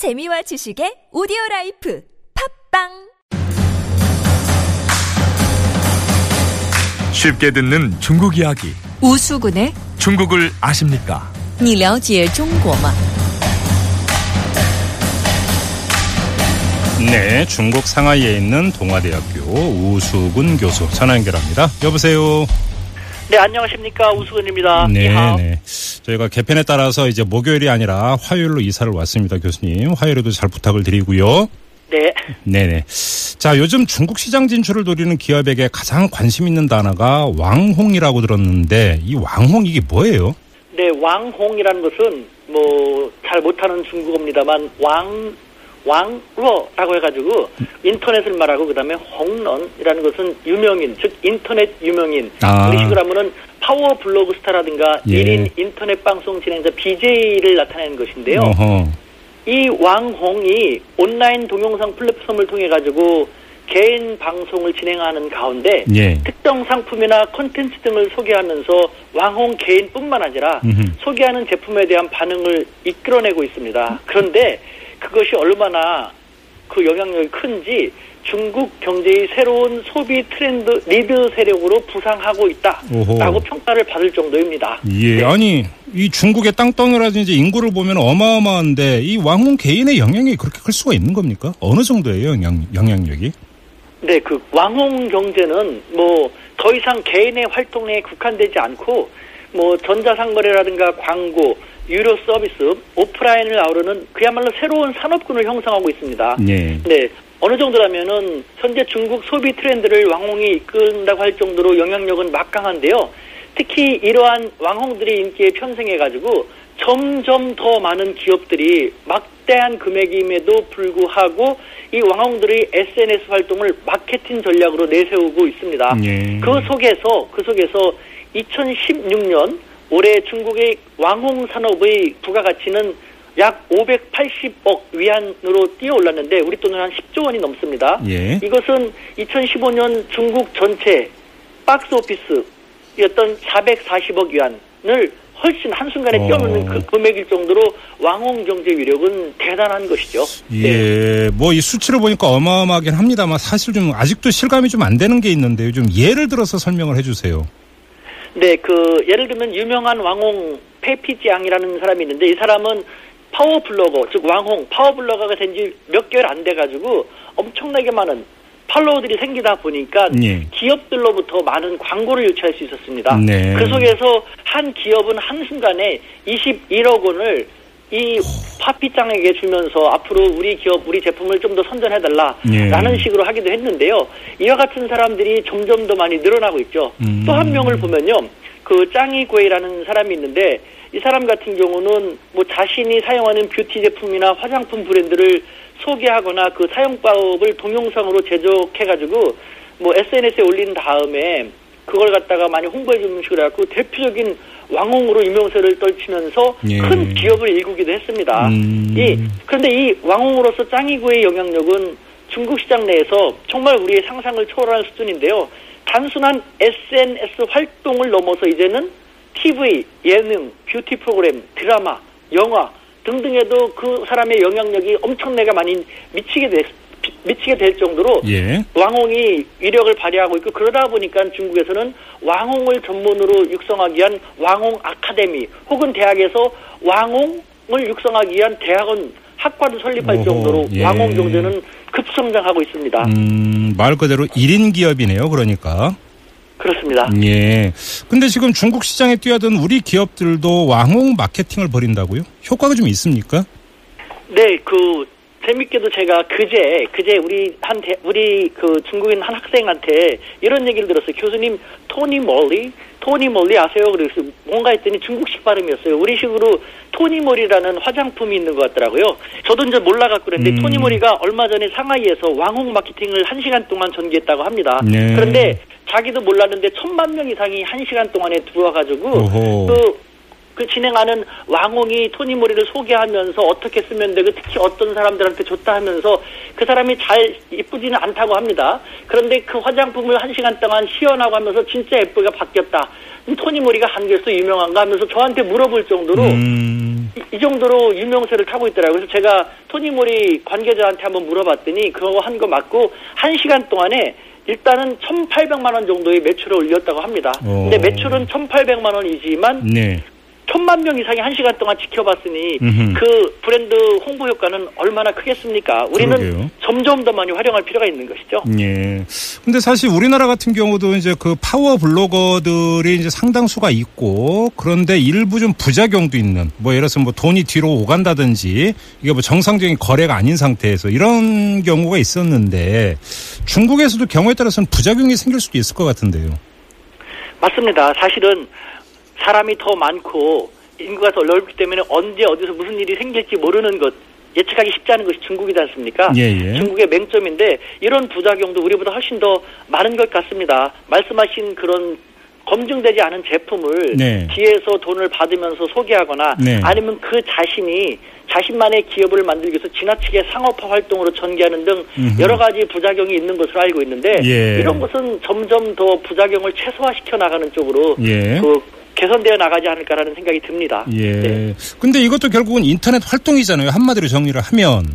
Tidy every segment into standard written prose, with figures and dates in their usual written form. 재미와 지식의 오디오라이프 팝빵 쉽게 듣는 중국 이야기 우수근의 중국을 아십니까? 你了解中国吗? 네, 중국 상하이에 있는 동아대학교 우수근 교수 전화 연결합니다. 여보세요. 네, 안녕하십니까, 우수근입니다. 네. 저희가 개편에 따라서 이제 목요일이 아니라 화요일로 이사를 왔습니다, 교수님. 화요일에도 잘 부탁을 드리고요. 네. 네네. 자, 요즘 중국 시장 진출을 노리는 기업에게 가장 관심 있는 단어가 왕홍이라고 들었는데, 이 왕홍 이게 뭐예요? 네, 왕홍이라는 것은 뭐 잘 못하는 중국어입니다만 왕러라고 해가지고 인터넷을 말하고 그다음에 홍런이라는 것은 유명인, 즉 인터넷 유명인. 우리 식으로 하면은 파워 블로그 스타라든가 1인 인터넷 방송 진행자 BJ를 나타내는 것인데요. 어허. 이 왕홍이 온라인 동영상 플랫폼을 통해가지고 개인 방송을 진행하는 가운데 특정 상품이나 콘텐츠 등을 소개하면서 왕홍 개인뿐만 아니라 소개하는 제품에 대한 반응을 이끌어내고 있습니다. 그런데 그것이 얼마나 그 영향력이 큰지 중국 경제의 새로운 소비 트렌드 리드 세력으로 부상하고 있다라고 오호. 평가를 받을 정도입니다. 예, 네. 아니 이 중국의 땅덩어리라든지 인구를 보면 어마어마한데 이 왕홍 개인의 영향이 그렇게 클 수가 있는 겁니까? 어느 정도예요, 영향력이? 네, 그 왕홍 경제는 뭐 더 이상 개인의 활동에 국한되지 않고 뭐 전자상거래라든가 광고, 유료 서비스, 오프라인을 아우르는 그야말로 새로운 산업군을 형성하고 있습니다. 네. 어느 정도라면은 현재 중국 소비 트렌드를 왕홍이 이끈다고 할 정도로 영향력은 막강한데요. 특히 이러한 왕홍들의 인기에 편승해가지고 점점 더 많은 기업들이 막대한 금액임에도 불구하고 이 왕홍들의 SNS 활동을 마케팅 전략으로 내세우고 있습니다. 그 속에서 2016년 올해 중국의 왕홍 산업의 부가가치는 약 580억 위안으로 뛰어올랐는데 우리 돈으로 한 10조 원이 넘습니다. 이것은 2015년 중국 전체 박스 오피스였던 440억 위안을 훨씬 한순간에 뛰어넘는 그 금액일 정도로 왕홍 경제 위력은 대단한 것이죠. 예, 네. 뭐 이 수치를 보니까 어마어마하긴 합니다만 사실 좀 아직도 실감이 좀 안 되는 게 있는데요. 좀 예를 들어서 설명을 해주세요. 네, 그 예를 들면 유명한 왕홍 페피지앙이라는 사람이 있는데 이 사람은 파워블로거, 즉 왕홍 파워블로거가 된 지 몇 개월 안 돼가지고 엄청나게 많은 팔로워들이 생기다 보니까 기업들로부터 많은 광고를 유치할 수 있었습니다. 그 속에서 한 기업은 한순간에 21억 원을 이 파피짱에게 주면서 앞으로 우리 기업, 우리 제품을 좀 더 선전해달라라는 식으로 하기도 했는데요. 이와 같은 사람들이 점점 더 많이 늘어나고 있죠. 또 한 명을 보면요. 그 짱이구이라는 사람이 있는데 이 사람 같은 경우는 뭐 자신이 사용하는 뷰티 제품이나 화장품 브랜드를 소개하거나 그 사용법을 동영상으로 제작해가지고 뭐 SNS에 올린 다음에 그걸 갖다가 많이 홍보해주는 식으로 해서 대표적인 왕홍으로 유명세를 떨치면서 큰 기업을 일구기도 했습니다. 그런데 이 왕홍으로서 짱이구의 영향력은 중국 시장 내에서 정말 우리의 상상을 초월하는 수준인데요. 단순한 SNS 활동을 넘어서 이제는 TV, 예능, 뷰티 프로그램, 드라마, 영화 등등에도 그 사람의 영향력이 엄청나게 많이 미치게 될 정도로 왕홍이 위력을 발휘하고 있고 그러다 보니까 중국에서는 왕홍을 전문으로 육성하기 위한 왕홍 아카데미 혹은 대학에서 왕홍을 육성하기 위한 대학원 학과도 설립할 정도로 왕홍 경제는 급성장하고 있습니다. 말 그대로 1인 기업이네요. 그러니까. 그렇습니다. 예. 근데 지금 중국 시장에 뛰어든 우리 기업들도 왕홍 마케팅을 벌인다고요? 효과가 좀 있습니까? 네, 재밌게도 제가 그제 우리 중국인 한 학생한테 이런 얘기를 들었어요. 교수님, 토니모리 아세요? 그래서 뭔가 했더니 중국식 발음이었어요. 우리식으로 토니모리라는 화장품이 있는 것 같더라고요. 저도 이제 몰라갖고 그랬는데 토니모리가 얼마 전에 상하이에서 왕홍 마케팅을 1시간 동안 전개했다고 합니다. 그런데 자기도 몰랐는데 1,000만 명 이상이 1시간 동안에 들어와가지고 그 진행하는 왕홍이 토니모리를 소개하면서 어떻게 쓰면 되고 특히 어떤 사람들한테 좋다 하면서 그 사람이 잘 이쁘지는 않다고 합니다. 그런데 그 화장품을 1시간 동안 시연하고 하면서 진짜 예쁘게 바뀌었다. 토니모리가 한국에서 유명한가 하면서 저한테 물어볼 정도로 이 정도로 유명세를 타고 있더라고요. 그래서 제가 토니모리 관계자한테 한번 물어봤더니 그거 한 거 맞고 1시간 동안에 일단은 1,800만 원 정도의 매출을 올렸다고 합니다. 오. 근데 매출은 1,800만 원이지만 네. 1,000만 명 이상이 1시간 동안 지켜봤으니 음흠. 그 브랜드 홍보 효과는 얼마나 크겠습니까? 우리는 그러게요. 점점 더 많이 활용할 필요가 있는 것이죠. 예. 근데 사실 우리나라 같은 경우도 이제 그 파워 블로거들이 이제 상당수가 있고 그런데 일부 좀 부작용도 있는 뭐 예를 들어서 뭐 돈이 뒤로 오간다든지 이게 뭐 정상적인 거래가 아닌 상태에서 이런 경우가 있었는데 중국에서도 경우에 따라서는 부작용이 생길 수도 있을 것 같은데요. 맞습니다. 사실은 사람이 더 많고 인구가 더 넓기 때문에 언제 어디서 무슨 일이 생길지 모르는 것 예측하기 쉽지 않은 것이 중국이지 않습니까? 예예. 중국의 맹점인데 이런 부작용도 우리보다 훨씬 더 많은 것 같습니다. 말씀하신 그런 검증되지 않은 제품을 네. 뒤에서 돈을 받으면서 소개하거나 네. 아니면 그 자신이 자신만의 기업을 만들기 위해서 지나치게 상업화 활동으로 전개하는 등 여러 가지 부작용이 있는 것으로 알고 있는데 예. 이런 것은 점점 더 부작용을 최소화시켜 나가는 쪽으로 예. 개선되어 나가지 않을까라는 생각이 듭니다. 예. 네. 근데 이것도 결국은 인터넷 활동이잖아요. 한마디로 정리를 하면.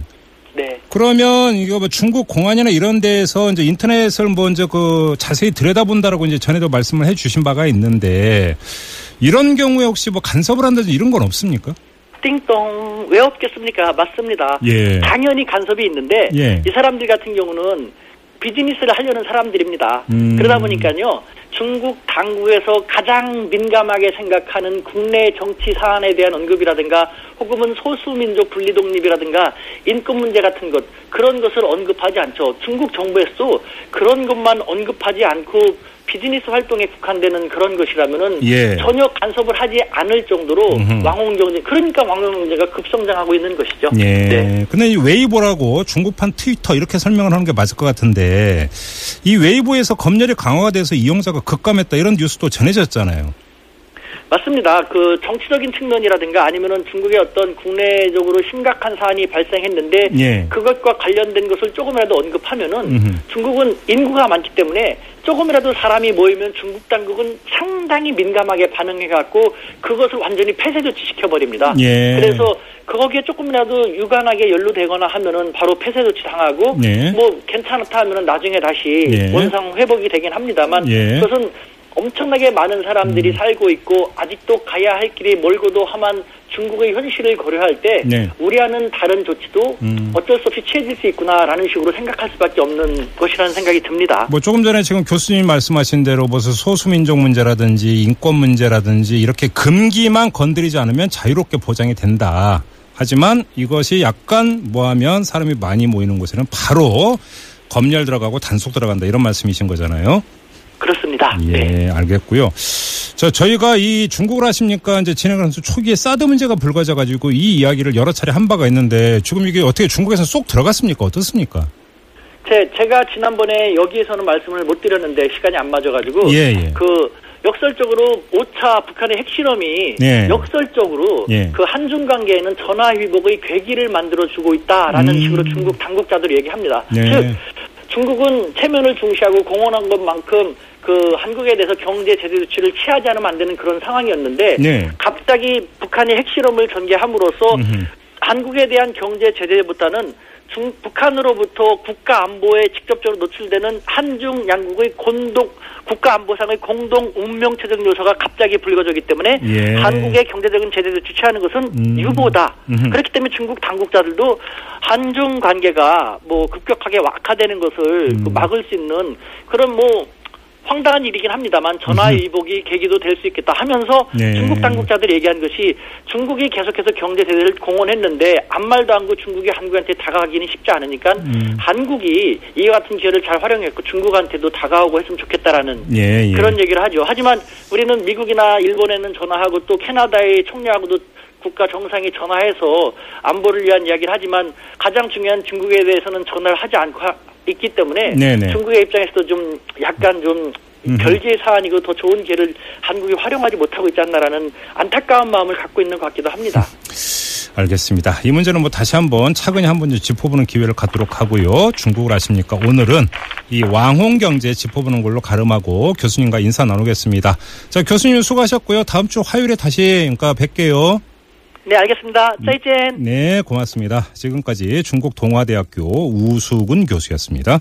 네. 그러면 이거 뭐 중국 공안이나 이런 데에서 이제 인터넷을 먼저 그 자세히 들여다본다라고 이제 전에도 말씀을 해주신 바가 있는데 이런 경우에 혹시 뭐 간섭을 한다든지 이런 건 없습니까? 띵동 왜 없겠습니까? 맞습니다. 예. 당연히 간섭이 있는데 예. 이 사람들 같은 경우는 비즈니스를 하려는 사람들입니다. 그러다 보니까요. 중국 당국에서 가장 민감하게 생각하는 국내 정치 사안에 대한 언급이라든가 혹은 소수민족 분리독립이라든가 인권 문제 같은 것 그런 것을 언급하지 않죠. 중국 정부에서도 그런 것만 언급하지 않고 비즈니스 활동에 국한되는 그런 것이라면은 예. 전혀 간섭을 하지 않을 정도로 왕홍 경제 그러니까 왕홍 경제가 급성장하고 있는 것이죠. 예. 네. 근데 이 웨이보라고 중국판 트위터 이렇게 설명을 하는 게 맞을 것 같은데 이 웨이보에서 검열이 강화가 돼서 이용자가 급감했다 이런 뉴스도 전해졌잖아요. 맞습니다. 그 정치적인 측면이라든가 아니면은 중국의 어떤 국내적으로 심각한 사안이 발생했는데 예. 그것과 관련된 것을 조금이라도 언급하면은 중국은 인구가 많기 때문에 조금이라도 사람이 모이면 중국 당국은 상당히 민감하게 반응해갖고 그것을 완전히 폐쇄 조치시켜버립니다. 예. 그래서 거기에 조금이라도 유관하게 연루되거나 하면은 바로 폐쇄 조치 당하고 예. 뭐 괜찮다 하면은 나중에 다시 예. 원상 회복이 되긴 합니다만 예. 그것은 엄청나게 많은 사람들이 살고 있고 아직도 가야 할 길이 멀고도 하만 중국의 현실을 고려할 때 네. 우리와는 다른 조치도 어쩔 수 없이 취해질 수 있구나라는 식으로 생각할 수밖에 없는 것이라는 생각이 듭니다. 뭐 조금 전에 지금 교수님 말씀하신 대로 무슨 소수민족 문제라든지 인권 문제라든지 이렇게 금기만 건드리지 않으면 자유롭게 보장이 된다. 하지만 이것이 약간 뭐하면 사람이 많이 모이는 곳에는 바로 검열 들어가고 단속 들어간다 이런 말씀이신 거잖아요. 그렇습니다. 예, 네. 알겠고요. 저희가 이 중국을 아십니까? 이제 진행을 하면서 초기에 사드 문제가 불거져가지고 이 이야기를 여러 차례 한 바가 있는데 지금 이게 어떻게 중국에서 쏙 들어갔습니까? 어떻습니까? 제가 지난번에 여기에서는 말씀을 못 드렸는데 시간이 안 맞아가지고 예. 그 역설적으로 5차 북한의 핵실험이 예. 역설적으로 예. 그 한중 관계에는 전화위복의 계기를 만들어주고 있다라는 식으로 중국 당국자들이 얘기합니다. 네. 즉 중국은 체면을 중시하고 공언한 것만큼 그 한국에 대해서 경제 제재 조치를 취하지 않으면 안 되는 그런 상황이었는데 네. 갑자기 북한이 핵실험을 전개함으로써 한국에 대한 경제 제재보다는 북한으로부터 국가안보에 직접적으로 노출되는 한중 양국의 국가안보상의 공동 운명체적 요소가 갑자기 불거졌기 때문에 예. 한국의 경제적인 제재를 주최하는 것은 유보다. 그렇기 때문에 중국 당국자들도 한중 관계가 뭐 급격하게 악화되는 것을 막을 수 있는 그런 뭐 황당한 일이긴 합니다만 전화위복이 계기도 될 수 있겠다 하면서 네. 중국 당국자들이 얘기한 것이 중국이 계속해서 경제 제재를 공언했는데 아무 말도 않고 중국이 한국한테 다가가기는 쉽지 않으니까 한국이 이와 같은 기회를 잘 활용했고 중국한테도 다가오고 했으면 좋겠다라는 예, 예. 그런 얘기를 하죠. 하지만 우리는 미국이나 일본에는 전화하고 또 캐나다의 총리하고도 국가 정상이 전화해서 안보를 위한 이야기를 하지만 가장 중요한 중국에 대해서는 전화를 하지 않고 있기 때문에 네네. 중국의 입장에서도 좀 약간 좀 별개의 사안이고 더 좋은 기회를 한국이 활용하지 못하고 있지 않나라는 안타까운 마음을 갖고 있는 것 같기도 합니다. 알겠습니다. 이 문제는 뭐 다시 한번 차근히 한번 짚어보는 기회를 갖도록 하고요. 중국을 아십니까? 오늘은 이 왕홍 경제 짚어보는 걸로 가름하고 교수님과 인사 나누겠습니다. 자, 교수님 수고하셨고요. 다음 주 화요일에 다시 뵐게요. 네, 알겠습니다. 짜이젠. 네, 고맙습니다. 지금까지 중국 동아대학교 우수근 교수였습니다.